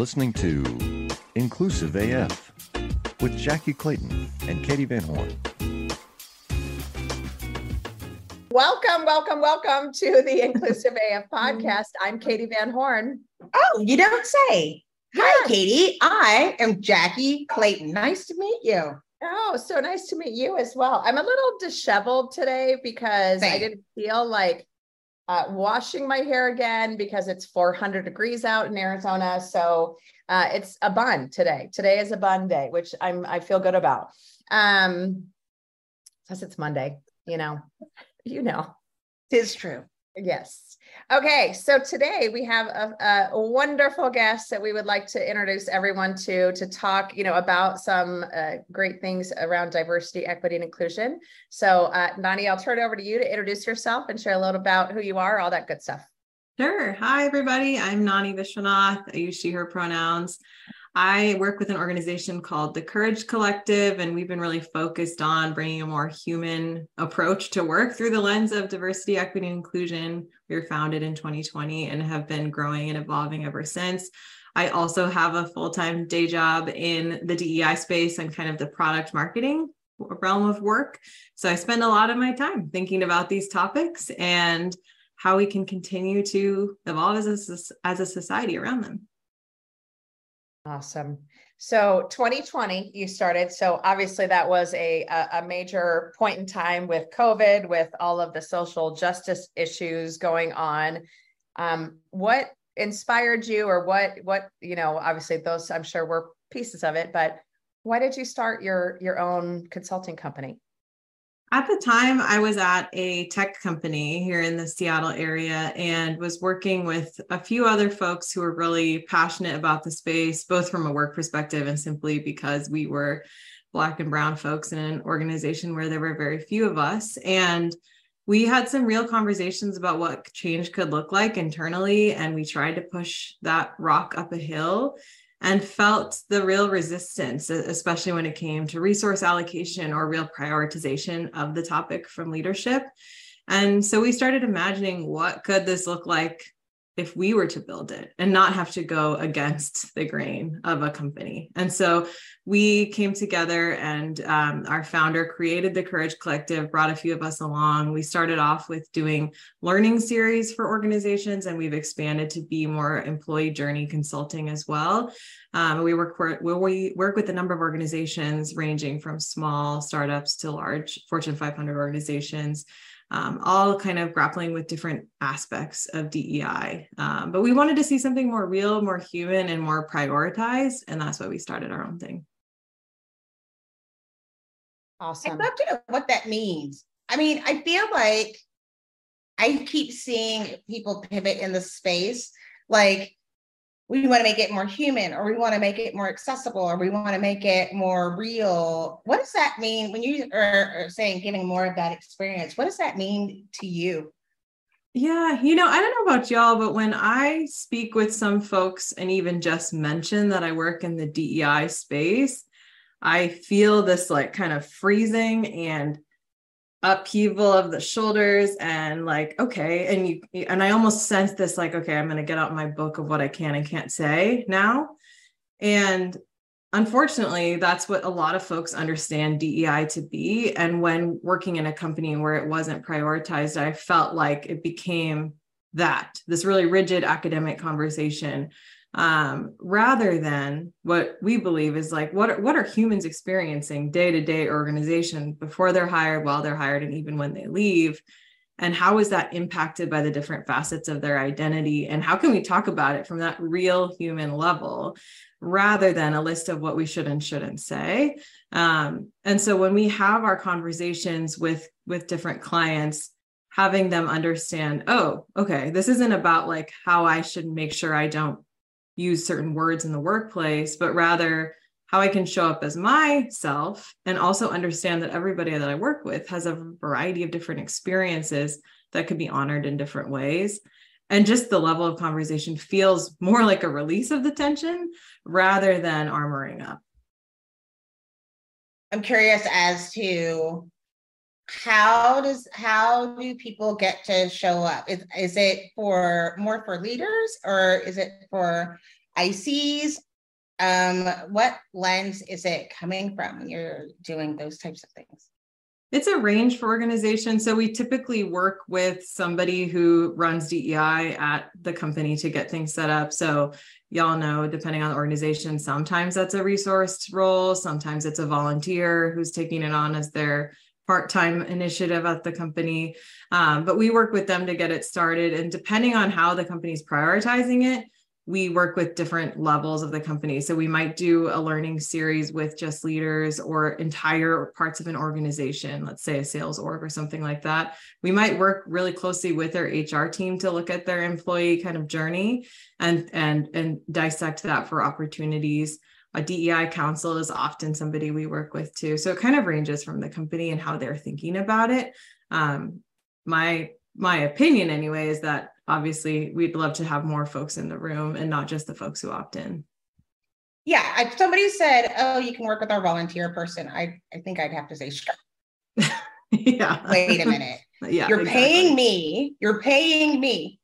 listening to Inclusive AF with Jackye Clayton and Katee Van Horn. Welcome, welcome, welcome to the Inclusive AF podcast. I'm Katee Van Horn. Oh, you don't say. Hi, Katee. I am Jackye Clayton. Nice to meet you. Oh, so nice to meet you as well. I'm a little disheveled today because I didn't feel like washing my hair again because it's 400 degrees out in Arizona. So it's a bun today. Today is a bun day, which I feel good about. Plus it's Monday, you know. It is true. Yes. Okay. So today we have a wonderful guest that we would like to introduce everyone to talk, about some great things around diversity, equity, and inclusion. So Nani, I'll turn it over to you to introduce yourself and share a little about who you are, all that good stuff. Sure. Hi, everybody. I'm Nani Vishwanath. I use she, her pronouns. I work with an organization called the Courage Collective, and we've been really focused on bringing a more human approach to work through the lens of diversity, equity, and inclusion. We were founded in 2020 and have been growing and evolving ever since. I also have a full-time day job in the DEI space and kind of the product marketing realm of work. So I spend a lot of my time thinking about these topics and how we can continue to evolve as a society around them. Awesome. So 2020, you started. So obviously that was a major point in time with COVID, with all of the social justice issues going on. What inspired you, or what, obviously those I'm sure were pieces of it, but why did you start your own consulting company? At the time, I was at a tech company here in the Seattle area and was working with a few other folks who were really passionate about the space, both from a work perspective and simply because we were Black and brown folks in an organization where there were very few of us. And we had some real conversations about what change could look like internally, and we tried to push that rock up a hill and felt the real resistance, especially when it came to resource allocation or real prioritization of the topic from leadership. And so we started imagining, what could this look like if we were to build it and not have to go against the grain of a company? And so we came together, and our founder created the Courage Collective, brought a few of us along. We started off with doing learning series for organizations, and we've expanded to be more employee journey consulting as well. We work with a number of organizations ranging from small startups to large Fortune 500 organizations. All kind of grappling with different aspects of DEI. But we wanted to see something more real, more human, and more prioritized. And that's why we started our own thing. Awesome. I'd love to know what that means. I mean, I feel like I keep seeing people pivot in the space. Like, we want to make it more human, or we want to make it more accessible, or we want to make it more real. What does that mean when you are saying giving more of that experience? What does that mean to you? Yeah, I don't know about y'all, but when I speak with some folks and even just mention that I work in the DEI space, I feel this like kind of freezing and upheaval of the shoulders, and like, okay. And I almost sense this, like, okay, I'm going to get out my book of what I can and can't say now. And unfortunately, that's what a lot of folks understand DEI to be. And when working in a company where it wasn't prioritized, I felt like it became this really rigid academic conversation, rather than what we believe is like, what are humans experiencing day-to-day organization before they're hired, while they're hired, and even when they leave? And how is that impacted by the different facets of their identity? And how can we talk about it from that real human level rather than a list of what we should and shouldn't say? And so when we have our conversations with different clients, having them understand, oh, okay, this isn't about like how I should make sure I don't use certain words in the workplace, but rather how I can show up as myself, and also understand that everybody that I work with has a variety of different experiences that could be honored in different ways. And just the level of conversation feels more like a release of the tension rather than armoring up. I'm curious as to how do people get to show up? Is it more for leaders, or is it for Pisces, what lens is it coming from when you're doing those types of things? It's a range for organizations. So we typically work with somebody who runs DEI at the company to get things set up. So y'all know, depending on the organization, sometimes that's a resource role. Sometimes it's a volunteer who's taking it on as their part-time initiative at the company. But we work with them to get it started. And depending on how the company's prioritizing it, we work with different levels of the company. So we might do a learning series with just leaders or entire parts of an organization, let's say a sales org or something like that. We might work really closely with their HR team to look at their employee kind of journey and dissect that for opportunities. A DEI council is often somebody we work with too. So it kind of ranges from the company and how they're thinking about it. My opinion anyway is that obviously we'd love to have more folks in the room and not just the folks who opt in. Yeah. Somebody said, oh, you can work with our volunteer person. I think I'd have to say, sure. Yeah. Wait a minute. Yeah, you're exactly. You're paying me,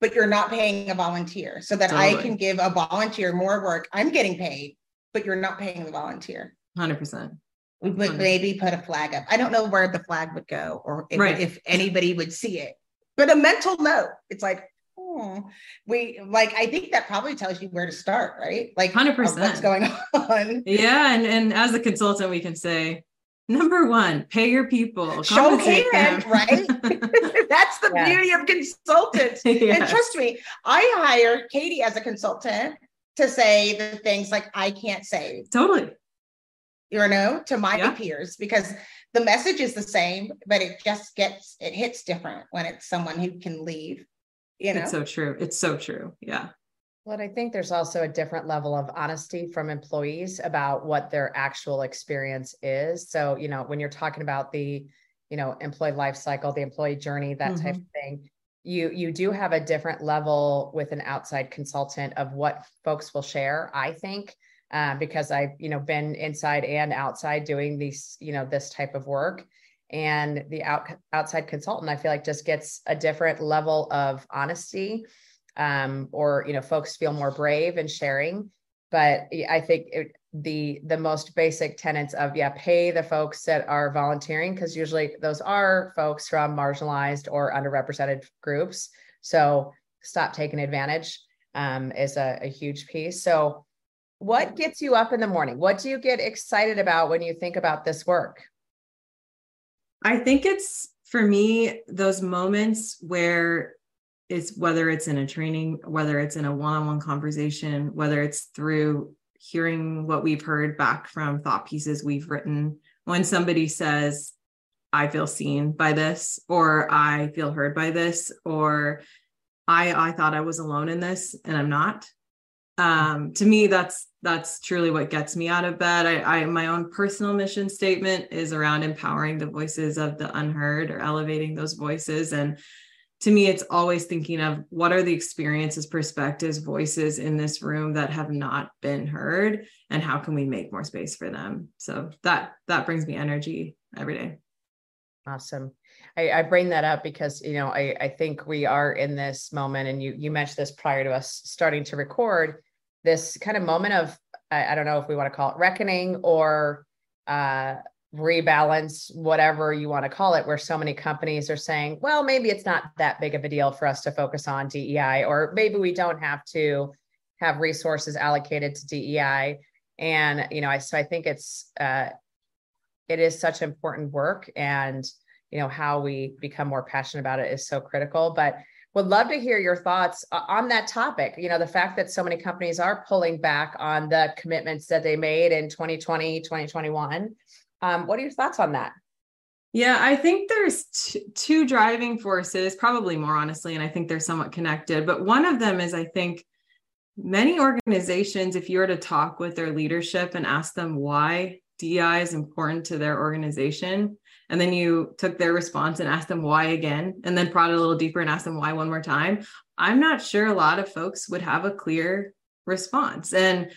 but you're not paying a volunteer so that totally. I can give a volunteer more work. I'm getting paid, but you're not paying the volunteer. 100%. We would maybe put a flag up. I don't know where the flag would go or if anybody would see it, but a mental note. It's like, I think that probably tells you where to start, right? Like 100%. What's going on. Yeah. And as a consultant, we can say, number one, pay your people. Show care, right? That's the beauty of consultants. Yes. And trust me, I hired Katie as a consultant to say the things like I can't say. Totally. To my peers, because the message is the same, but it just hits different when it's someone who can leave, It's so true. It's so true. Yeah. Well, I think there's also a different level of honesty from employees about what their actual experience is. So, when you're talking about the, employee life cycle, the employee journey, that type of thing, you do have a different level with an outside consultant of what folks will share, I think. Because I've, been inside and outside doing these, this type of work, and the outside consultant, I feel like just gets a different level of honesty, or folks feel more brave in sharing. But I think the most basic tenets of, pay the folks that are volunteering, because usually those are folks from marginalized or underrepresented groups. So stop taking advantage, is a huge piece. So what gets you up in the morning? What do you get excited about when you think about this work? I think it's, for me, those moments where whether it's in a training, whether it's in a one-on-one conversation, whether it's through hearing what we've heard back from thought pieces we've written, when somebody says, I feel seen by this, or I feel heard by this, or I thought I was alone in this and I'm not. To me, that's truly what gets me out of bed. My own personal mission statement is around empowering the voices of the unheard or elevating those voices. And to me, it's always thinking of what are the experiences, perspectives, voices in this room that have not been heard, and how can we make more space for them? So that brings me energy every day. Awesome. I bring that up because, I think we are in this moment, and you mentioned this prior to us starting to record, this kind of moment of, I don't know if we want to call it reckoning or rebalance, whatever you want to call it, where so many companies are saying, well, maybe it's not that big of a deal for us to focus on DEI, or maybe we don't have to have resources allocated to DEI. And, I think it is such important work, and, how we become more passionate about it is so critical, but would love to hear your thoughts on that topic. The fact that so many companies are pulling back on the commitments that they made in 2020, 2021. What are your thoughts on that? Yeah, I think there's two driving forces, probably more honestly, and I think they're somewhat connected, but one of them is, I think many organizations, if you were to talk with their leadership and ask them why DEI is important to their organization, and then you took their response and asked them why again, and then prodded a little deeper and asked them why one more time, I'm not sure a lot of folks would have a clear response. And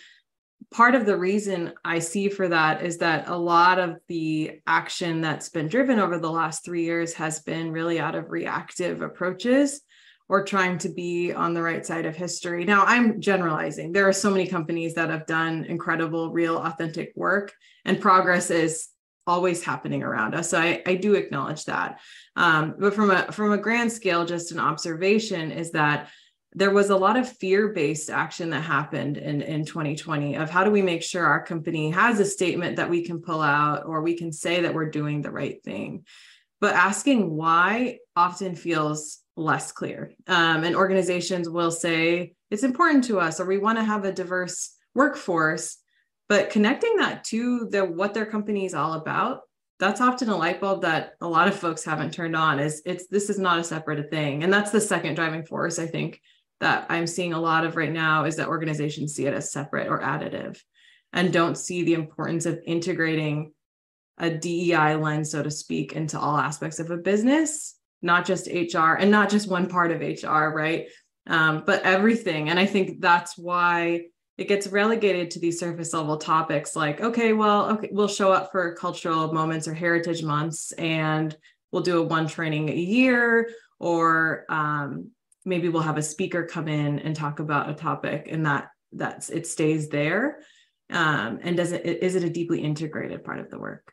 part of the reason I see for that is that a lot of the action that's been driven over the last 3 years has been really out of reactive approaches or trying to be on the right side of history. Now, I'm generalizing. There are so many companies that have done incredible, real, authentic work, and progress is always happening around us. So I do acknowledge that. But from a grand scale, just an observation is that there was a lot of fear-based action that happened in 2020 of how do we make sure our company has a statement that we can pull out or we can say that we're doing the right thing. But asking why often feels less clear. And organizations will say, it's important to us, or we want to have a diverse workforce, but connecting that to what their company is all about, that's often a light bulb that a lot of folks haven't turned on. This is not a separate thing. And that's the second driving force, I think, that I'm seeing a lot of right now is that organizations see it as separate or additive and don't see the importance of integrating a DEI lens, so to speak, into all aspects of a business, not just HR and not just one part of HR, right? But everything. And I think that's why it gets relegated to these surface level topics like, okay, we'll show up for cultural moments or heritage months and we'll do one training a year, or maybe we'll have a speaker come in and talk about a topic, and that's it stays there. And is it a deeply integrated part of the work?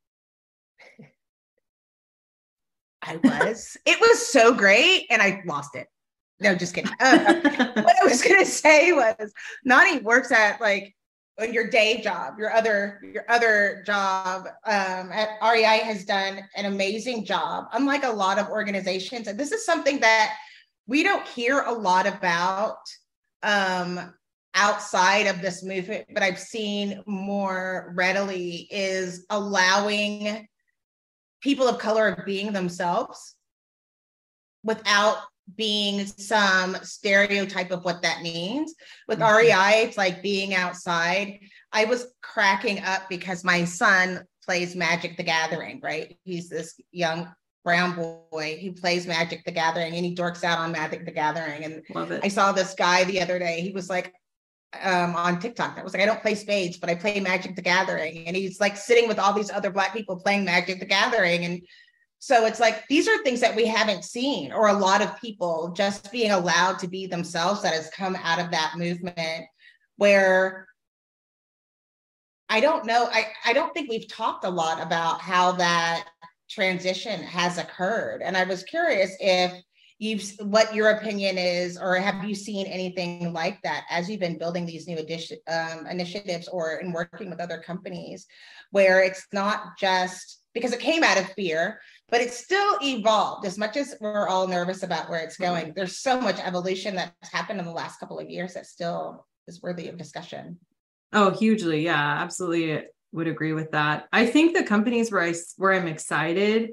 I was. It was so great, and I lost it. No, just kidding. What I was gonna say was, Nani works at your day job, your other job at REI has done an amazing job. Unlike a lot of organizations, and this is something that we don't hear a lot about outside of this movement, but I've seen more readily is allowing people of color being themselves without being some stereotype of what that means. With REI, it's like being outside. I was cracking up because my son plays Magic the Gathering, right? He's this young brown boy. He plays Magic the Gathering and he dorks out on Magic the Gathering. And love it. I saw this guy the other day, he was like, on TikTok that was like, I don't play spades, but I play Magic the Gathering. And he's like sitting with all these other Black people playing Magic the Gathering. And so it's like, these are things that we haven't seen, or a lot of people just being allowed to be themselves that has come out of that movement, where I don't know, I don't think we've talked a lot about how that transition has occurred. And I was curious if what your opinion is, or have you seen anything like that as you've been building these new initiatives or in working with other companies, where it's not just because it came out of fear, but it's still evolved. As much as we're all nervous about where it's going, there's so much evolution that's happened in the last couple of years that still is worthy of discussion. Oh, hugely. Yeah, absolutely. I would agree with that. I think the companies where I'm excited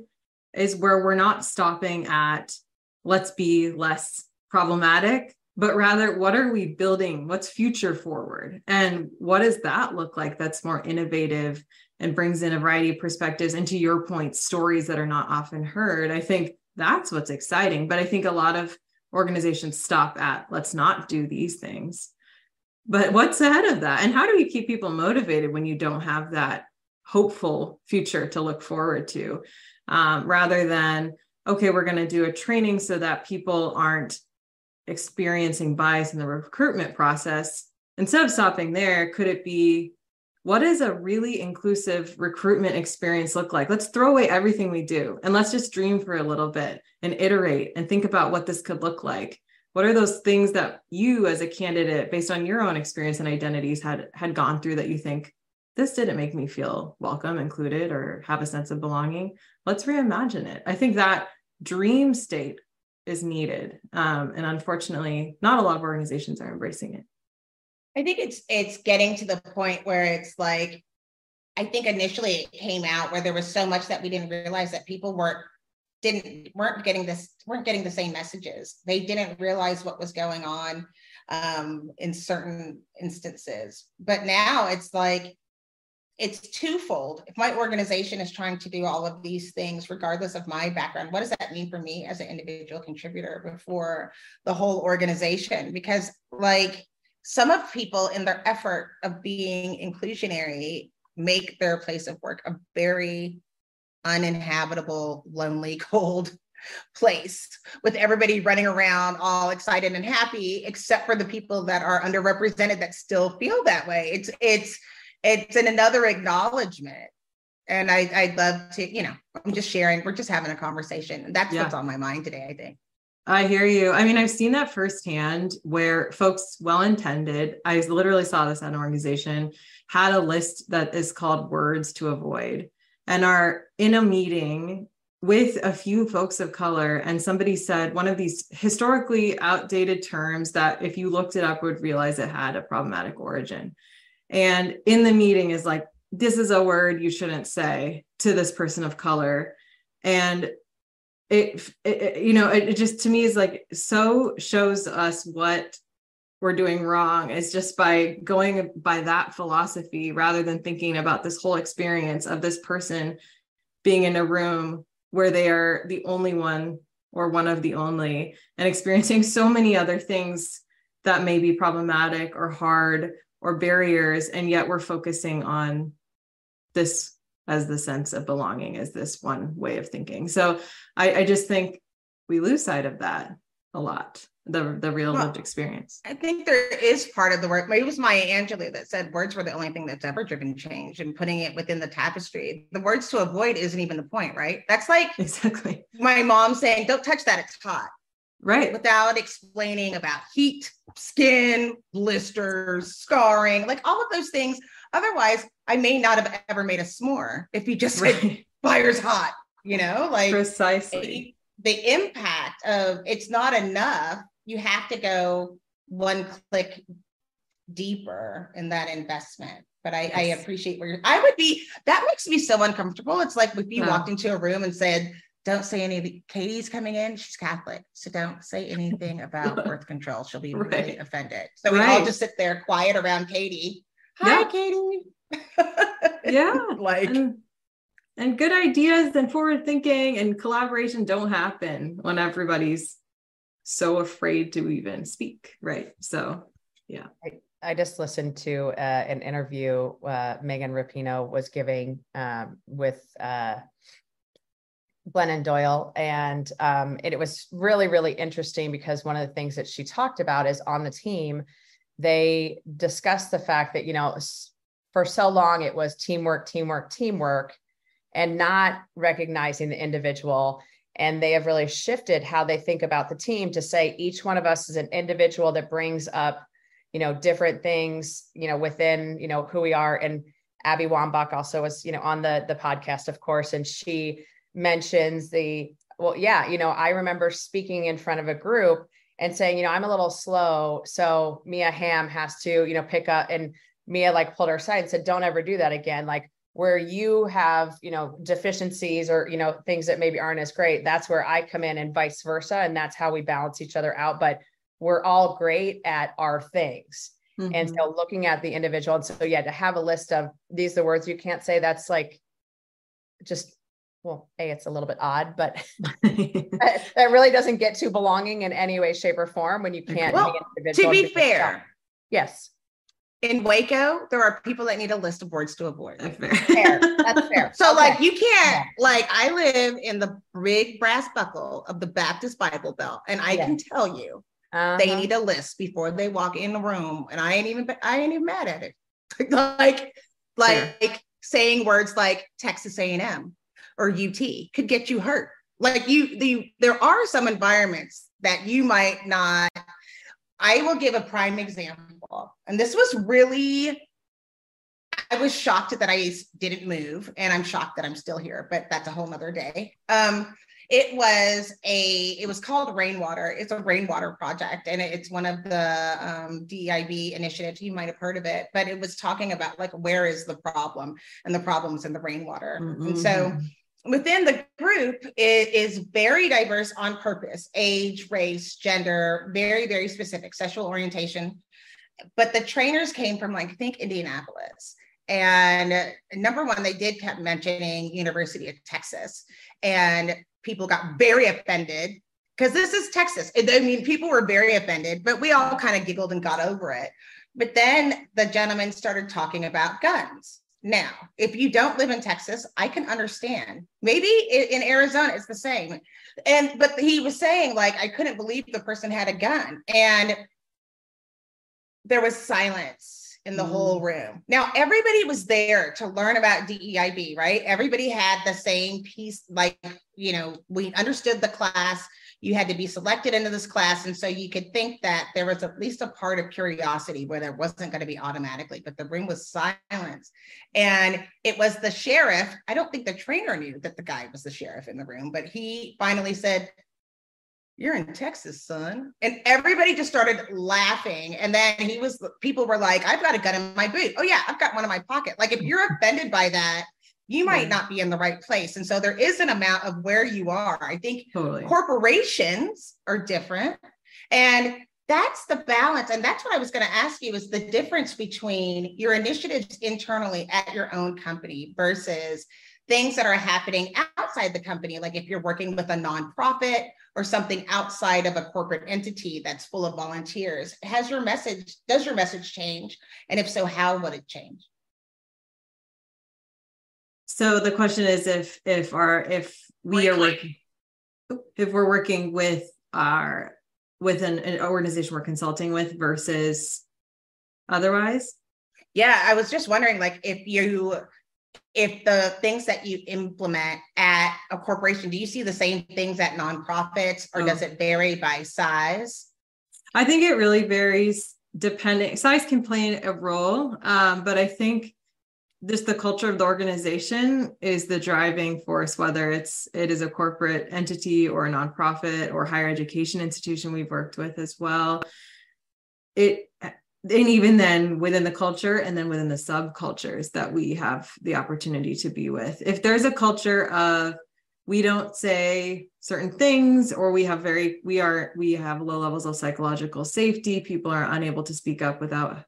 is where we're not stopping at, let's be less problematic, but rather, what are we building? What's future forward? And what does that look like that's more innovative and brings in a variety of perspectives? And to your point, stories that are not often heard. I think that's what's exciting. But I think a lot of organizations stop at, let's not do these things. But what's ahead of that? And how do you keep people motivated when you don't have that hopeful future to look forward to, rather than, okay, we're going to do a training so that people aren't experiencing bias in the recruitment process. Instead of stopping there, could it be, what does a really inclusive recruitment experience look like? Let's throw away everything we do and let's just dream for a little bit and iterate and think about what this could look like. What are those things that you as a candidate, based on your own experience and identities, had gone through that you think, this didn't make me feel welcome, included, or have a sense of belonging? Let's reimagine it. I think that dream state is needed. And unfortunately, not a lot of organizations are embracing it. I think it's getting to the point where it's like, I think initially it came out where there was so much that we didn't realize that people weren't weren't getting the same messages. They didn't realize what was going on in certain instances. But now it's like, it's twofold. If my organization is trying to do all of these things, regardless of my background, what does that mean for me as an individual contributor before the whole organization? Because like some of people in their effort of being inclusionary make their place of work a very uninhabitable, lonely, cold place with everybody running around all excited and happy, except for the people that are underrepresented that still feel that way. It's another acknowledgement. And I'd love to, you know, I'm just sharing, we're just having a conversation. That's what's on my mind today, I think. I hear you. I mean, I've seen that firsthand where folks, well-intended, I literally saw this at an organization, had a list that is called words to avoid and are in a meeting with a few folks of color. And somebody said one of these historically outdated terms that if you looked it up would realize it had a problematic origin. And in the meeting is like, this is a word you shouldn't say to this person of color. And it just, to me, is like, so shows us what we're doing wrong is just by going by that philosophy, rather than thinking about this whole experience of this person being in a room where they are the only one or one of the only and experiencing so many other things that may be problematic or hard or barriers. And yet we're focusing on this as the sense of belonging, as this one way of thinking. So I just think we lose sight of that a lot, the real lived experience. I think there is part of the work. It was Maya Angelou that said words were the only thing that's ever driven change, and putting it within the tapestry. The words to avoid isn't even the point, right? That's like exactly my mom saying, don't touch that, it's hot. Right. Without explaining about heat, skin, blisters, scarring, like all of those things. Otherwise, I may not have ever made a s'more if you just said fire's hot, you know, like precisely the impact of it's not enough. You have to go one click deeper in that investment. But I appreciate where that makes me so uncomfortable. It's like if you walked into a room and said, don't say anything. Katie's coming in. She's Catholic. So don't say anything about birth control. She'll be really offended. So we all just sit there quiet around Katie. Hi, Katie. Like, and good ideas and forward thinking and collaboration don't happen when everybody's so afraid to even speak. Right. So, yeah. I just listened to an interview Megan Rapinoe was giving with Glennon Doyle. And it was really, really interesting because one of the things that she talked about is on the team, they discussed the fact that, you know, for so long it was teamwork, and not recognizing the individual. And they have really shifted how they think about the team to say each one of us is an individual that brings up, you know, different things, you know, within, you know, who we are. And Abby Wambach also was, you know, on the podcast, of course, and she mentions I remember speaking in front of a group and saying, you know, I'm a little slow. So Mia Hamm has to, you know, pick up, and Mia like pulled her aside and said, don't ever do that again. Like where you have, you know, deficiencies or, you know, things that maybe aren't as great, that's where I come in and vice versa. And that's how we balance each other out, but we're all great at our things. Mm-hmm. And so looking at the individual. And so to have a list of these, the words you can't say, that's like, just, well, A, it's a little bit odd, but that really doesn't get to belonging in any way, shape, or form when you can't be an individual. To be fair. Yourself. Yes. In Waco, there are people that need a list of words to avoid. That's fair. That's fair. So like you can't, like I live in the big brass buckle of the Baptist Bible Belt, and I can tell you they need a list before they walk in the room. And I ain't even mad at it. like saying words like Texas A&M. Or UT could get you hurt. Like there are some environments that you might not. I will give a prime example. And this was really, I was shocked that I didn't move, and I'm shocked that I'm still here, but that's a whole nother day. It was called Rainwater. It's a rainwater project. And it's one of the DEIB initiatives. You might've heard of it, but it was talking about like, where is the problem, and the problems in the rainwater. Mm-hmm. And so within the group, it is very diverse on purpose, age, race, gender, very, very specific, sexual orientation. But the trainers came from, like, I think Indianapolis. And number one, they did kept mentioning University of Texas, and people got very offended because this is Texas. I mean, people were very offended, but we all kind of giggled and got over it. But then the gentleman started talking about guns. Now, if you don't live in Texas, I can understand. Maybe in Arizona, it's the same. But he was saying, like, I couldn't believe the person had a gun. And there was silence in the whole room. Now, everybody was there to learn about DEIB, right? Everybody had the same piece, like, you know, we understood the class. You had to be selected into this class. And so you could think that there was at least a part of curiosity where there wasn't going to be automatically, but the room was silence. And it was the sheriff. I don't think the trainer knew that the guy was the sheriff in the room, but he finally said, "You're in Texas, son." And everybody just started laughing. And then people were like, "I've got a gun in my boot. Oh yeah, I've got one in my pocket." Like, if you're offended by that, you might not be in the right place. And so there is an amount of where you are. I think corporations are different. And that's the balance. And that's what I was going to ask you, is the difference between your initiatives internally at your own company versus things that are happening outside the company. Like if you're working with a nonprofit or something outside of a corporate entity that's full of volunteers, does your message change? And if so, how would it change? So the question is, if we're working with an organization we're consulting with versus otherwise. Yeah, I was just wondering, like, if the things that you implement at a corporation, do you see the same things at nonprofits, or does it vary by size? I think it really varies depending. Size can play a role, but I think just the culture of the organization is the driving force, whether it is a corporate entity or a nonprofit or higher education institution we've worked with as well. And even then within the culture and then within the subcultures that we have the opportunity to be with. If there's a culture of, we don't say certain things, or we have low levels of psychological safety, people are unable to speak up without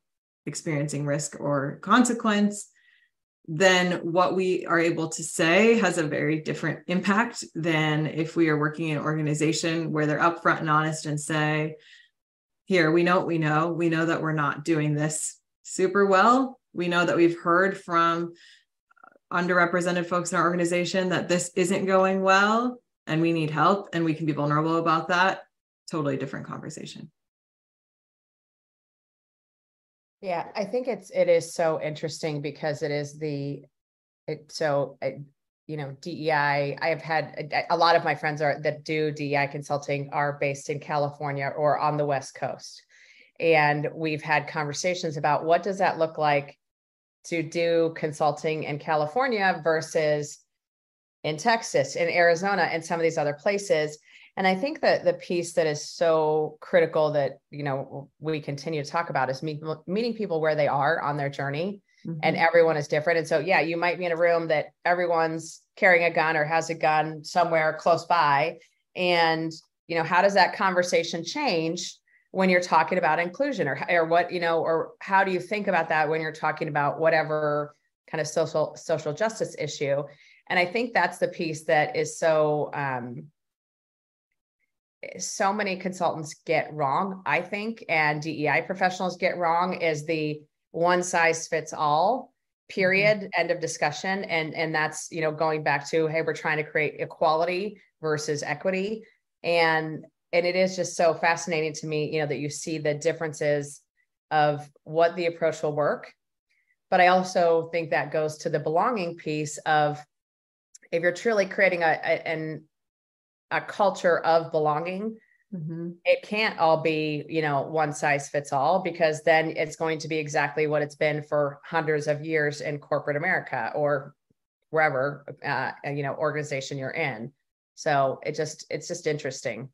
experiencing risk or consequence, then what we are able to say has a very different impact than if we are working in an organization where they're upfront and honest and say, "Here, we know what we know that we're not doing this super well. We know that we've heard from underrepresented folks in our organization that this isn't going well and we need help," and we can be vulnerable about that. Totally different conversation. Yeah, I think it is so interesting because DEI, I've had a lot of my friends that do DEI consulting are based in California or on the West Coast. And we've had conversations about what does that look like to do consulting in California versus in Texas, in Arizona, and some of these other places. And I think that the piece that is so critical that, you know, we continue to talk about is meeting people where they are on their journey, and everyone is different. And so, yeah, you might be in a room that everyone's carrying a gun or has a gun somewhere close by. And, you know, how does that conversation change when you're talking about inclusion, or what, you know, or how do you think about that when you're talking about whatever kind of social justice issue? And I think that's the piece that is so many consultants get wrong, I think, and DEI professionals get wrong, is the one size fits all, period, end of discussion. And that's, you know, going back to, hey, we're trying to create equality versus equity. And it is just so fascinating to me, you know, that you see the differences of what the approach will work. But I also think that goes to the belonging piece of, if you're truly creating a culture of belonging, it can't all be, you know, one size fits all, because then it's going to be exactly what it's been for hundreds of years in corporate America or wherever, you know, organization you're in. So it's just interesting.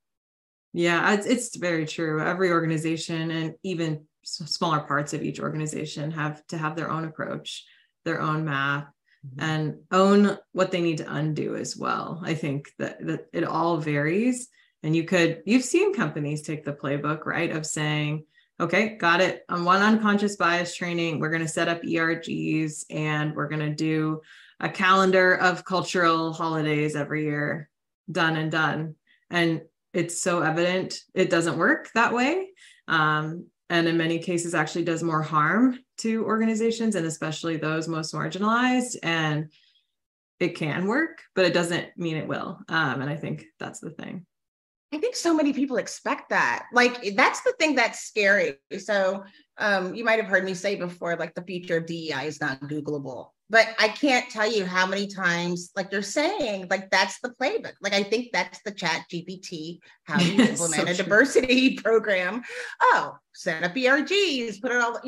Yeah, it's very true. Every organization, and even smaller parts of each organization, have to have their own approach, their own map. and own what they need to undo as well. I think that it all varies, and you've seen companies take the playbook, right? Of saying, okay, got it. On one unconscious bias training, we're going to set up ERGs and we're going to do a calendar of cultural holidays every year, done and done. And it's so evident it doesn't work that way. And in many cases actually does more harm to organizations, and especially those most marginalized. And it can work, but it doesn't mean it will. And I think that's the thing. I think so many people expect that. Like, that's the thing that's scary. So you might've heard me say before, like, the future of DEI is not Googleable, but I can't tell you how many times, like you're saying, like, that's the playbook. Like, I think that's the ChatGPT, how you implement a diversity program. Oh, set up ERGs, put it all,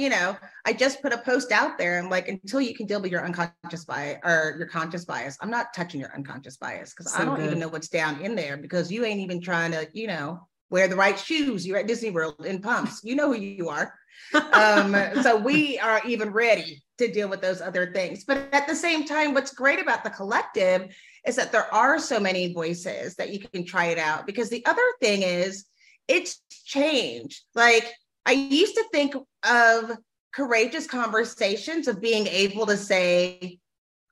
I just put a post out there. I'm like, until you can deal with your unconscious bias or your conscious bias, I'm not touching your unconscious bias, because I don't even know what's down in there, because you ain't even trying to, wear the right shoes. You're at Disney World in pumps. You know who you are. So we are even ready to deal with those other things. But at the same time, what's great about the collective is that there are so many voices that you can try it out, because the other thing is it's changed. Like, I used to think of courageous conversations of being able to say,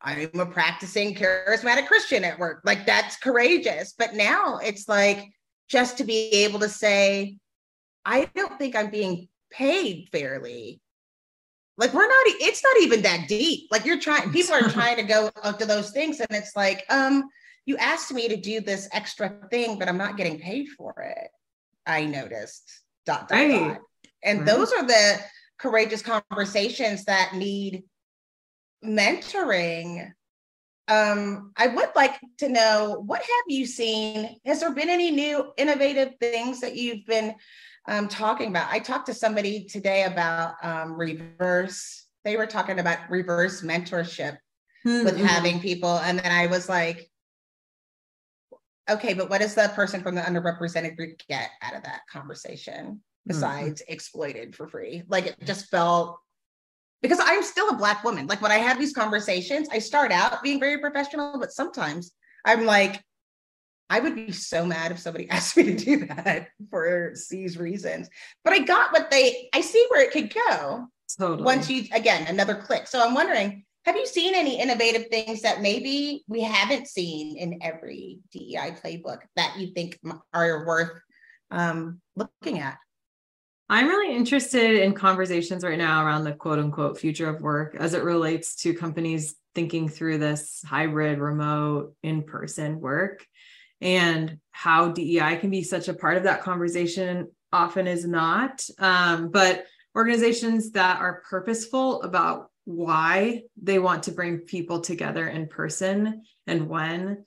I'm a practicing charismatic Christian at work. Like, that's courageous. But now it's like, just to be able to say, I don't think I'm being paid fairly. Like, it's not even that deep. Like, people are trying to go up to those things. And it's like, you asked me to do this extra thing, but I'm not getting paid for it. I noticed, .. And those are the courageous conversations that need mentoring. I would like to know, what have you seen? Has there been any new innovative things that you've been talking about? I talked to somebody today about reverse. They were talking about reverse mentorship with having people. And then I was like, okay, but what does the person from the underrepresented group get out of that conversation besides exploited for free? Like, it just felt, because I'm still a Black woman. Like, when I have these conversations, I start out being very professional, but sometimes I'm like, I would be so mad if somebody asked me to do that for these reasons. But I got I see where it could go. Totally. Once another click. So I'm wondering, have you seen any innovative things that maybe we haven't seen in every DEI playbook that you think are worth looking at? I'm really interested in conversations right now around the quote unquote future of work as it relates to companies thinking through this hybrid, remote, in-person work, and how DEI can be such a part of that conversation, often is not. But organizations that are purposeful about why they want to bring people together in person and when,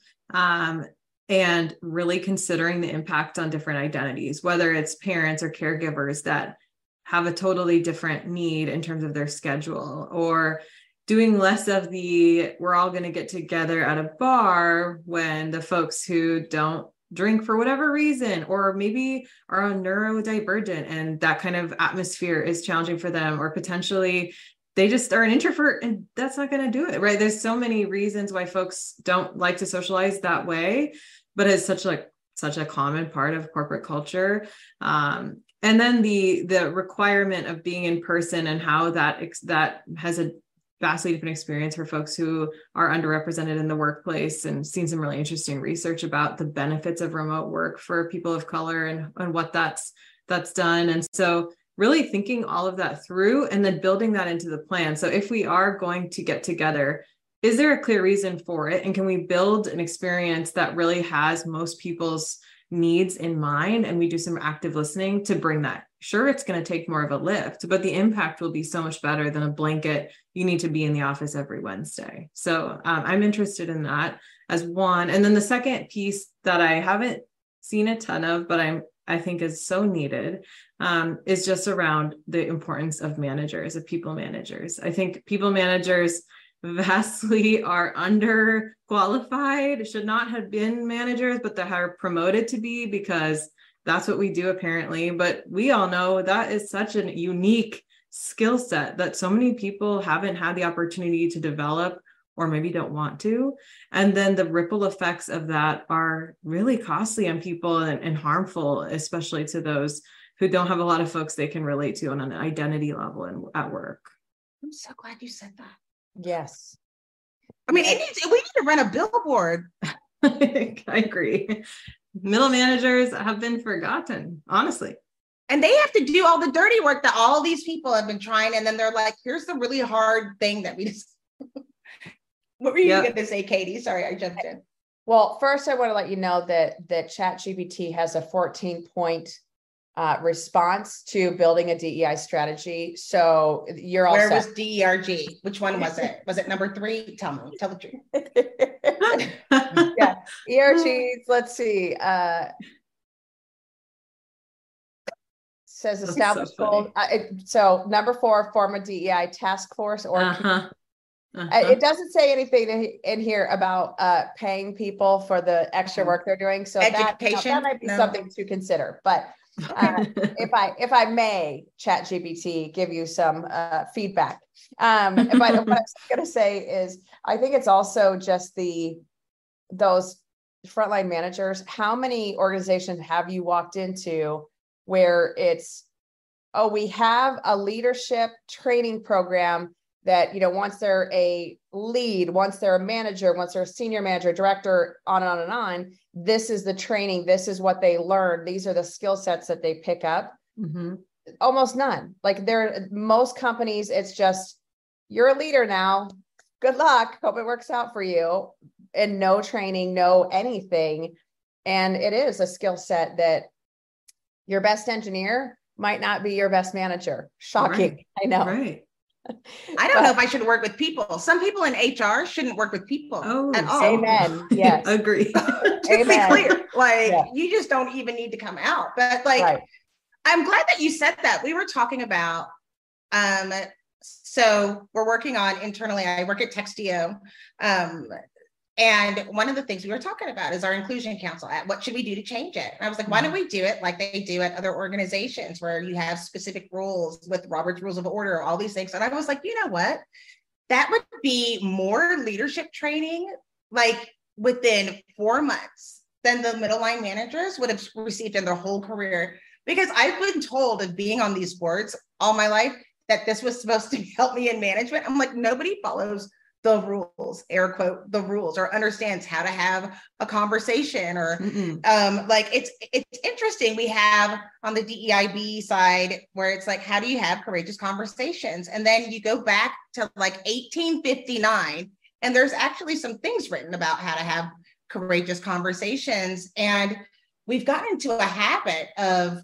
and really considering the impact on different identities, whether it's parents or caregivers that have a totally different need in terms of their schedule, or doing less of the, we're all going to get together at a bar when the folks who don't drink for whatever reason, or maybe are neurodivergent and that kind of atmosphere is challenging for them, or potentially they just are an introvert and that's not going to do it, right? There's so many reasons why folks don't like to socialize that way, but it's such a common part of corporate culture. And then the requirement of being in person, and how that has a vastly different experience for folks who are underrepresented in the workplace, and seen some really interesting research about the benefits of remote work for people of color and what that's done. And so really thinking all of that through and then building that into the plan. So if we are going to get together, is there a clear reason for it? And can we build an experience that really has most people's needs in mind? And we do some active listening to bring that. Sure, it's going to take more of a lift, but the impact will be so much better than a blanket, you need to be in the office every Wednesday. So I'm interested in that as one. And then the second piece that I haven't seen a ton of, but I think is so needed, is just around the importance of managers, of people managers. I think people managers vastly are underqualified, should not have been managers, but they are promoted to be because that's what we do apparently. But we all know that is such a unique skill set that so many people haven't had the opportunity to develop or maybe don't want to. And then the ripple effects of that are really costly on people and harmful, especially to those who don't have a lot of folks they can relate to on an identity level and at work. I'm so glad you said that. Yes. I mean, we need to run a billboard. I agree. Middle managers have been forgotten, honestly. And they have to do all the dirty work that all these people have been trying. And then they're like, here's the really hard thing that we just, what were you going to say, Katie? Sorry, I jumped in. Well, first I want to let you know that ChatGPT has a 14-point response to building a DEI strategy. So you're all set. Where was DERG? Which one was it? Was it number 3? Tell me, tell the truth. Yeah, ERGs, let's see. Says establish goals. So number 4, form a DEI task force or it doesn't say anything in here about paying people for the extra work they're doing. So education, that might be something to consider. But if I may, ChatGPT, give you some feedback. But what I was going to say is, I think it's also just those frontline managers. How many organizations have you walked into where it's, oh, we have a leadership training program that, you know, once they're a lead, once they're a manager, once they're a senior manager, director, on and on and on, this is the training. This is what they learn. These are the skill sets that they pick up. Mm-hmm. Almost none. Like most companies, it's just, you're a leader now. Good luck. Hope it works out for you. And no training, no anything. And it is a skill set that your best engineer might not be your best manager. Shocking. Right. I know. Right. I don't know if I should work with people. Some people in HR shouldn't work with people at all. Amen. Yes. Agree. To be clear, you just don't even need to come out. But I'm glad that you said that. We were talking about, so we're working on internally, I work at Textio. And one of the things we were talking about is our inclusion council. What should we do to change it? And I was like, why don't we do it like they do at other organizations where you have specific rules with Robert's Rules of Order, all these things. And I was like, you know what? That would be more leadership training, like within 4 months than the middle line managers would have received in their whole career. Because I've been told of being on these boards all my life that this was supposed to help me in management. I'm like, nobody follows the rules, air quote, the rules, or understands how to have a conversation or it's interesting. We have on the DEIB side where it's like, how do you have courageous conversations? And then you go back to like 1859 and there's actually some things written about how to have courageous conversations. And we've gotten into a habit of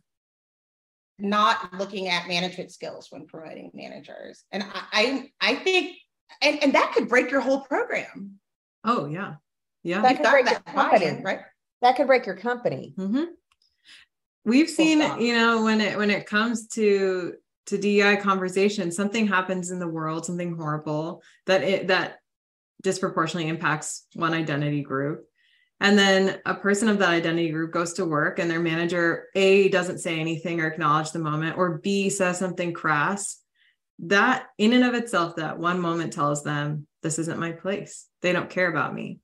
not looking at management skills when promoting managers. And I think And that could break your whole program. Oh, yeah. Yeah. That could break your company, right? That could break your company. Mm-hmm. We've seen, when it comes to DEI conversations, something happens in the world, something horrible that disproportionately impacts one identity group. And then a person of that identity group goes to work and their manager, A, doesn't say anything or acknowledge the moment, or B, says something crass. That in and of itself, that one moment tells them, this isn't my place. They don't care about me.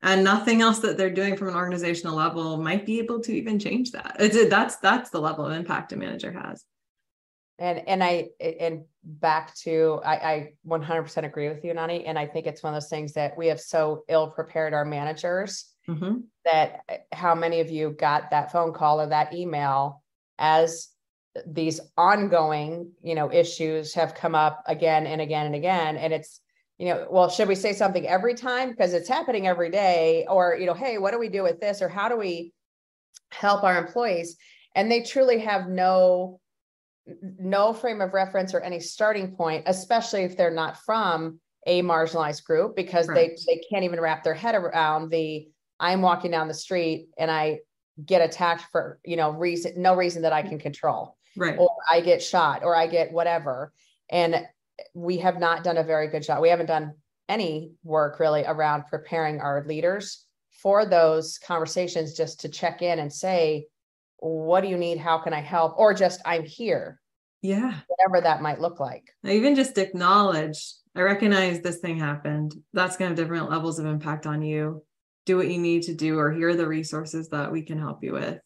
And nothing else that they're doing from an organizational level might be able to even change that. That's the level of impact a manager has. And I 100% agree with you, Nani. And I think it's one of those things that we have so ill prepared our managers that how many of you got that phone call or that email as these ongoing, issues have come up again and again and again. And it's, well, should we say something every time? Because it's happening every day, or, hey, what do we do with this? Or how do we help our employees? And they truly have no frame of reference or any starting point, especially if they're not from a marginalized group, because they can't even wrap their head around I'm walking down the street and I get attacked for, no reason that I can control. Right. Or I get shot or I get whatever. And we have not done a very good job. We haven't done any work really around preparing our leaders for those conversations, just to check in and say, what do you need? How can I help? Or just, I'm here. Yeah. Whatever that might look like. Even just acknowledge I recognize this thing happened. That's going to have different levels of impact on you. Do what you need to do, or here are the resources that we can help you with.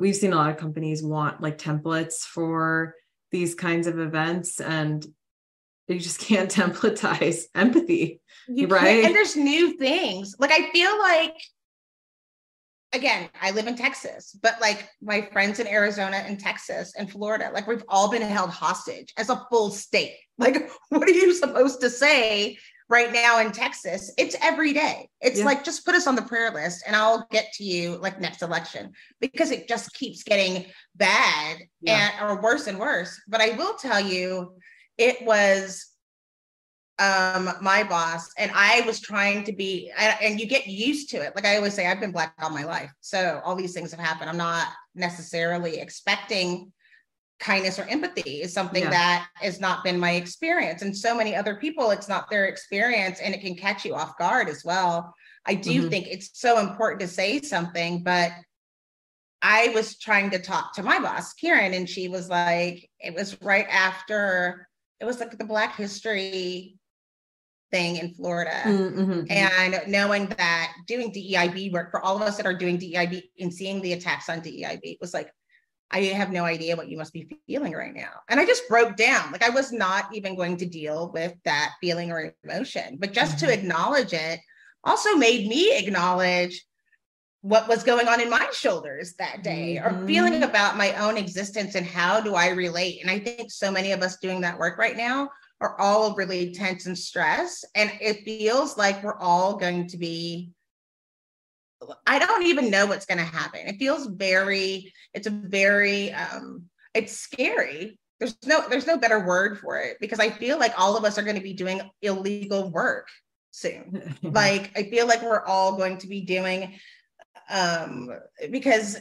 We've seen a lot of companies want like templates for these kinds of events, and you just can't templatize empathy, right? And there's new things. Like, I feel like, again, I live in Texas, but like my friends in Arizona and Texas and Florida, like we've all been held hostage as a full state. Like, what are you supposed to say right now in Texas? It's every day. It's like, just put us on the prayer list and I'll get to you like next election, because it just keeps getting bad and worse and worse. But I will tell you, it was my boss, and I was trying to be, and you get used to it. Like I always say, I've been Black all my life. So all these things have happened. I'm not necessarily expecting kindness or empathy. Is something that has not been my experience. And so many other people, it's not their experience, and it can catch you off guard as well. I do think it's so important to say something, but I was trying to talk to my boss, Karen, and she was like, it was right after, it was like the Black History thing in Florida. And knowing that doing DEIB work for all of us that are doing DEIB and seeing the attacks on DEIB was like, I have no idea what you must be feeling right now. And I just broke down. Like I was not even going to deal with that feeling or emotion, but just to acknowledge it also made me acknowledge what was going on in my shoulders that day, or feeling about my own existence and how do I relate. And I think so many of us doing that work right now are all really tense and stressed. And it feels like we're all going to be, I don't even know what's going to happen. It feels very, it's a very, it's scary. There's no better word for it, because I feel like all of us are going to be doing illegal work soon. Like, I feel like we're all going to be doing, because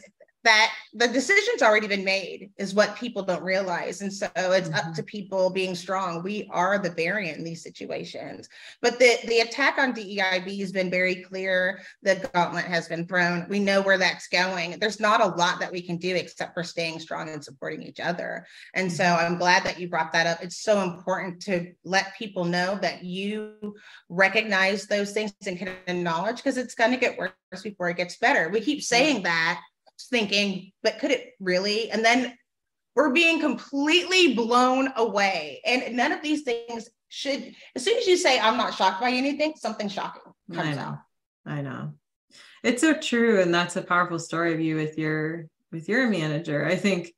that the decision's already been made is what people don't realize. And so it's up to people being strong. We are the variant in these situations. But the attack on DEIB has been very clear. The gauntlet has been thrown. We know where that's going. There's not a lot that we can do except for staying strong and supporting each other. And so I'm glad that you brought that up. It's so important to let people know that you recognize those things and can acknowledge, because it's going to get worse before it gets better. We keep saying that, thinking, but could it really? And then we're being completely blown away. And none of these things should, as soon as you say, I'm not shocked by anything, something shocking comes out. I know. It's so true. And that's a powerful story of you with your manager. I think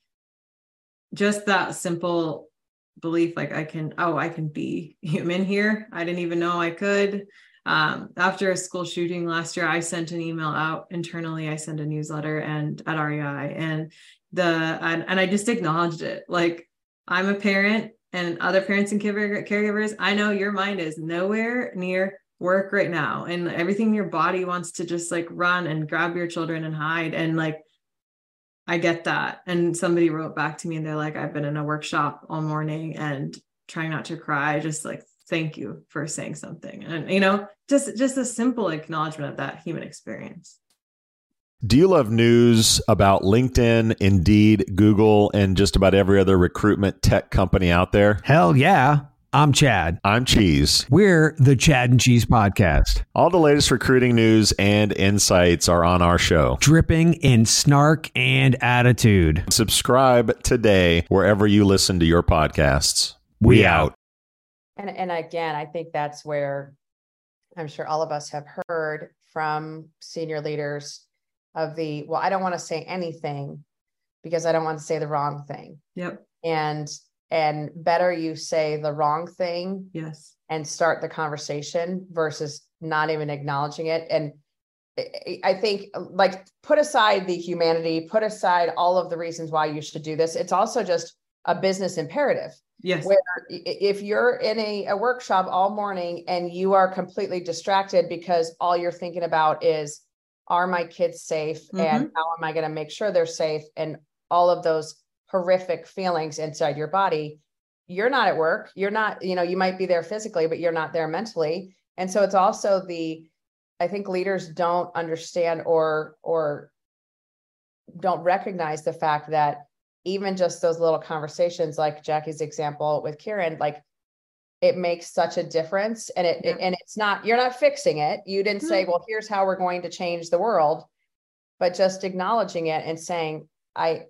just that simple belief, like I can be human here. I didn't even know I could. After a school shooting last year, I sent an email out internally. I sent a newsletter and at REI, and I just acknowledged it. Like, I'm a parent, and other parents and caregivers, I know your mind is nowhere near work right now, and everything your body wants to just like run and grab your children and hide. And like, I get that. And somebody wrote back to me and they're like, I've been in a workshop all morning and trying not to cry. Just like, thank you for saying something. And, you know, just a simple acknowledgement of that human experience. Do you love news about LinkedIn, Indeed, Google, and just about every other recruitment tech company out there? Hell yeah. I'm Chad. I'm Cheese. We're the Chad and Cheese Podcast. All the latest recruiting news and insights are on our show. Dripping in snark and attitude. Subscribe today wherever you listen to your podcasts. We out. And again, I think that's where I'm sure all of us have heard from senior leaders of the, well, I don't want to say anything because I don't want to say the wrong thing. Yep. And better you say the wrong thing. Yes. And start the conversation versus not even acknowledging it. And I think, like, put aside the humanity, put aside all of the reasons why you should do this. It's also just a business imperative. Yes. Where if you're in a workshop all morning and you are completely distracted because all you're thinking about is, are my kids safe? And how am I going to make sure they're safe? And all of those horrific feelings inside your body, you're not at work. You're not, you know, you might be there physically, but you're not there mentally. And so it's also I think leaders don't understand or don't recognize the fact that even just those little conversations, like Jackye's example with Karen, like it makes such a difference. And it's not, you're not fixing it. You didn't say, well, here's how we're going to change the world, but just acknowledging it and saying, I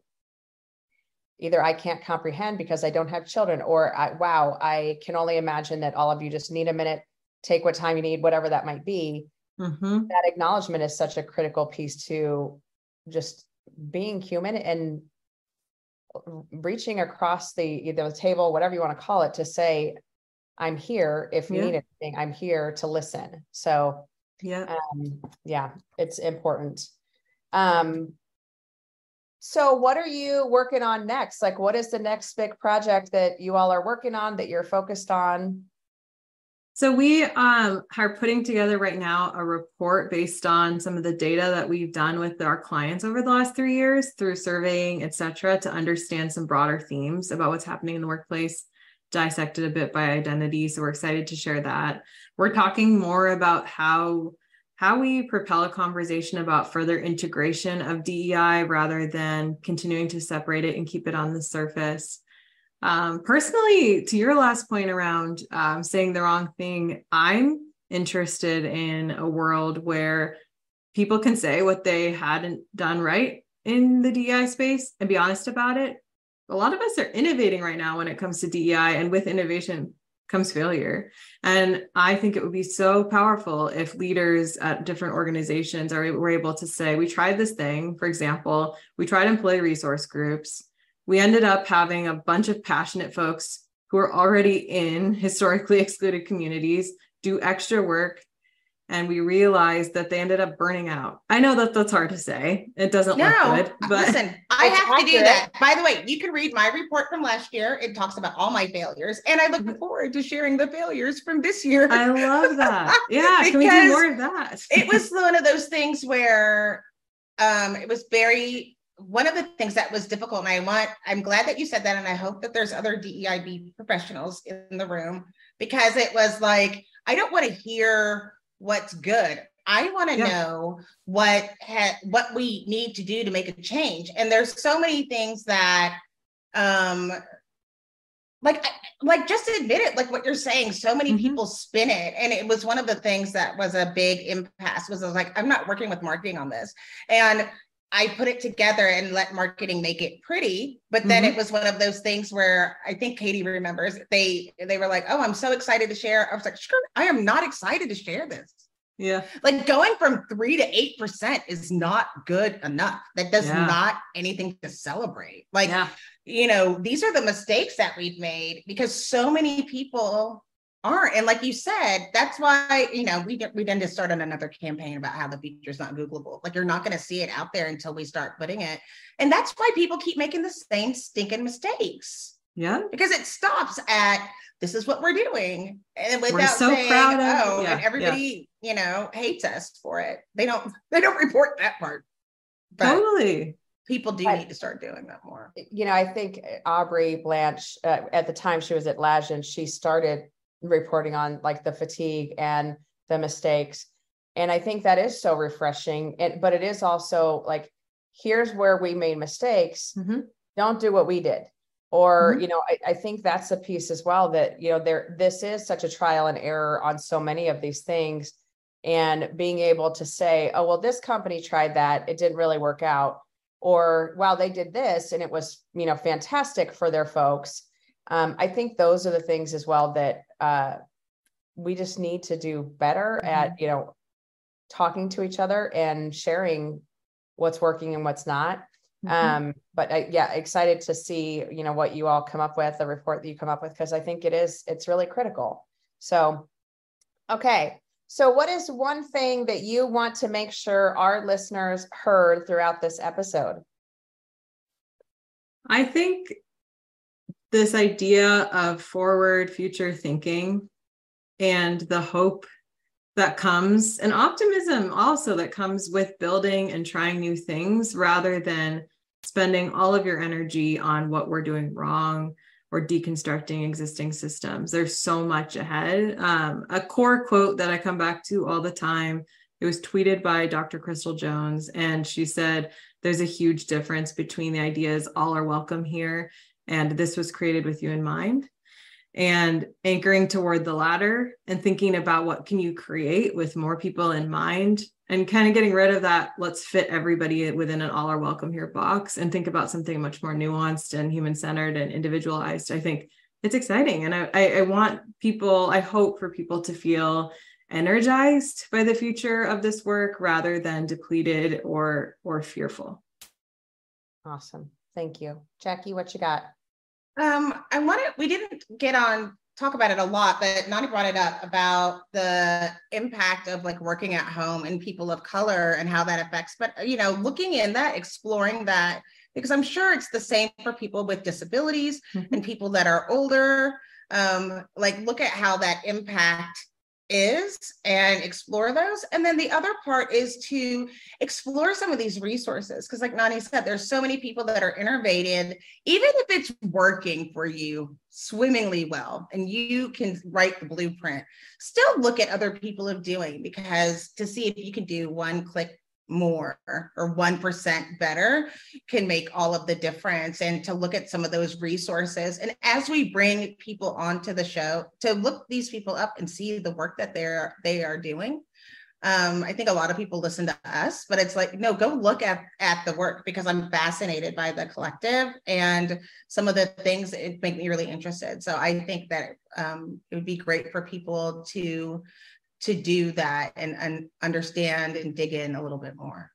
can't comprehend because I don't have children, or wow, I can only imagine that all of you just need a minute, take what time you need, whatever that might be. Mm-hmm. That acknowledgement is such a critical piece to just being human and reaching across the table, whatever you want to call it, to say, I'm here. If you need anything, I'm here to listen. So it's important. So what are you working on next? Like, what is the next big project that you all are working on that you're focused on? So we are putting together right now a report based on some of the data that we've done with our clients over the last 3 years through surveying, et cetera, to understand some broader themes about what's happening in the workplace, dissected a bit by identity. So we're excited to share that. We're talking more about how we propel a conversation about further integration of DEI rather than continuing to separate it and keep it on the surface. Personally, to your last point around saying the wrong thing, I'm interested in a world where people can say what they hadn't done right in the DEI space and be honest about it. A lot of us are innovating right now when it comes to DEI, and with innovation comes failure. And I think it would be so powerful if leaders at different organizations were able to say, we tried this thing. For example, we tried employee resource groups. We ended up having a bunch of passionate folks who are already in historically excluded communities do extra work. And we realized that they ended up burning out. I know that that's hard to say. It doesn't look good. But listen, I have accurate. To do that. By the way, you can read my report from last year. It talks about all my failures. And I look forward to sharing the failures from this year. I love that. Yeah, can we do more of that? It was one of those things where it was very... One of the things that was difficult, and I'm glad that you said that, and I hope that there's other DEIB professionals in the room, because it was like, I don't want to hear what's good. I want to know what we need to do to make a change. And there's so many things that, like just admit it, like what you're saying, so many people spin it. And it was one of the things that was a big impasse was like, I'm not working with marketing on this. And I put it together and let marketing make it pretty, but then it was one of those things where I think Katie remembers they were like, oh, I'm so excited to share. I was like, sure, I am not excited to share this. Yeah. Like going from 3% to 8% is not good enough. That does not anything to celebrate. Like, you know, these are the mistakes that we've made because so many people aren't. And like you said, that's why, you know, we then just started another campaign about how the feature's not Googleable. Like you're not going to see it out there until we start putting it. And that's why people keep making the same stinking mistakes. Yeah. Because it stops at, this is what we're doing. And without and everybody, you know, hates us for it. They don't report that part. But totally. People do need to start doing that more. You know, I think Aubrey Blanche, at the time she was at Lajan, she started reporting on like the fatigue and the mistakes. And I think that is so refreshing. But it is also like, here's where we made mistakes. Don't do what we did. Or, you know, I think that's a piece as well that, you know, this is such a trial and error on so many of these things, and being able to say, oh, well, this company tried that. It didn't really work out. Or, wow, they did this and it was, you know, fantastic for their folks. I think those are the things as well that we just need to do better at, you know, talking to each other and sharing what's working and what's not. But excited to see, you know, what you all come up with, the report that you come up with, because I think it's really critical. So, okay. So what is one thing that you want to make sure our listeners heard throughout this episode? I think this idea of forward future thinking and the hope that comes, and optimism also that comes with building and trying new things, rather than spending all of your energy on what we're doing wrong or deconstructing existing systems. There's so much ahead. A core quote that I come back to all the time, it was tweeted by Dr. Crystal Jones, and she said, there's a huge difference between the ideas all are welcome here and this was created with you in mind. and anchoring toward the latter and thinking about what can you create with more people in mind, and kind of getting rid of that, let's fit everybody within an all are welcome here box and think about something much more nuanced and human-centered and individualized. I think it's exciting. And I want people, I hope for people to feel energized by the future of this work rather than depleted or fearful. Awesome. Thank you. Jackye, what you got? We didn't get on, talk about it a lot, but Nani brought it up about the impact of like working at home and people of color and how that affects, but, you know, looking in that, exploring that, because I'm sure it's the same for people with disabilities and people that are older, like look at how that impact is and explore those. And then the other part is to explore some of these resources, because like Nani said, there's so many people that are innovative, even if it's working for you swimmingly well and you can write the blueprint, still look at other people of doing, because to see if you can do one click more or 1% better can make all of the difference, and to look at some of those resources. And as we bring people onto the show, to look these people up and see the work that they are doing. I think a lot of people listen to us, but it's like, no, go look at the work, because I'm fascinated by the collective and some of the things it make me really interested. So I think that it would be great for people to do that and understand and dig in a little bit more.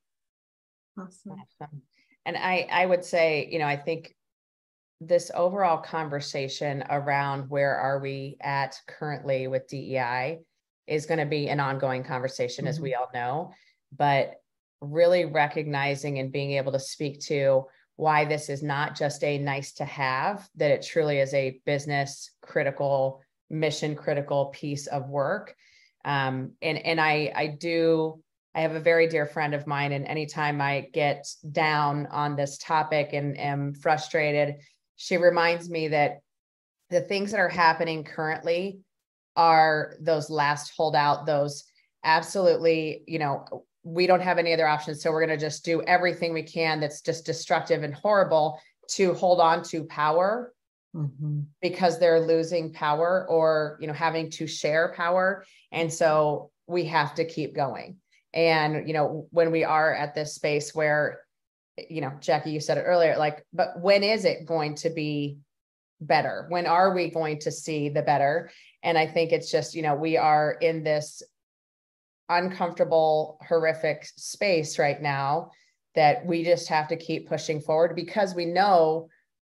Awesome. And I would say, you know, I think this overall conversation around where are we at currently with DEI is going to be an ongoing conversation, as we all know, but really recognizing and being able to speak to why this is not just a nice to have, that it truly is a business critical, mission critical piece of work. I have a very dear friend of mine, and anytime I get down on this topic and am frustrated, she reminds me that the things that are happening currently are those last holdout, those absolutely, you know, we don't have any other options. So we're going to just do everything we can that's just destructive and horrible to hold on to power. Because they're losing power or, you know, having to share power. And so we have to keep going. And, you know, when we are at this space where, you know, Jackye, you said it earlier, like, but when is it going to be better? When are we going to see the better? And I think it's just, you know, we are in this uncomfortable, horrific space right now that we just have to keep pushing forward, because we know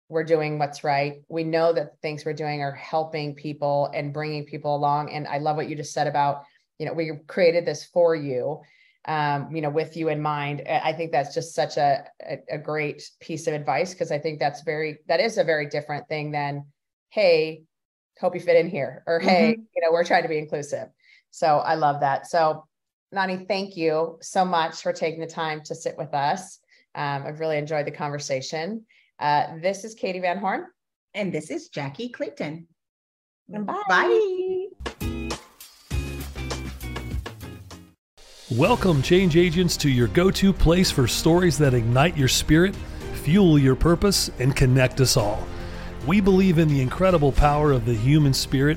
we're doing what's right. We know that the things we're doing are helping people and bringing people along. And I love what you just said about, you know, we created this for you, you know, with you in mind. I think that's just such a great piece of advice, because I think that is a very different thing than, hey, hope you fit in here, or hey, you know, we're trying to be inclusive. So I love that. So Nani, thank you so much for taking the time to sit with us. I've really enjoyed the conversation. This is Katee Van Horn. And this is Jackye Clayton. Bye. Bye. Welcome, change agents, to your go-to place for stories that ignite your spirit, fuel your purpose, and connect us all. We believe in the incredible power of the human spirit,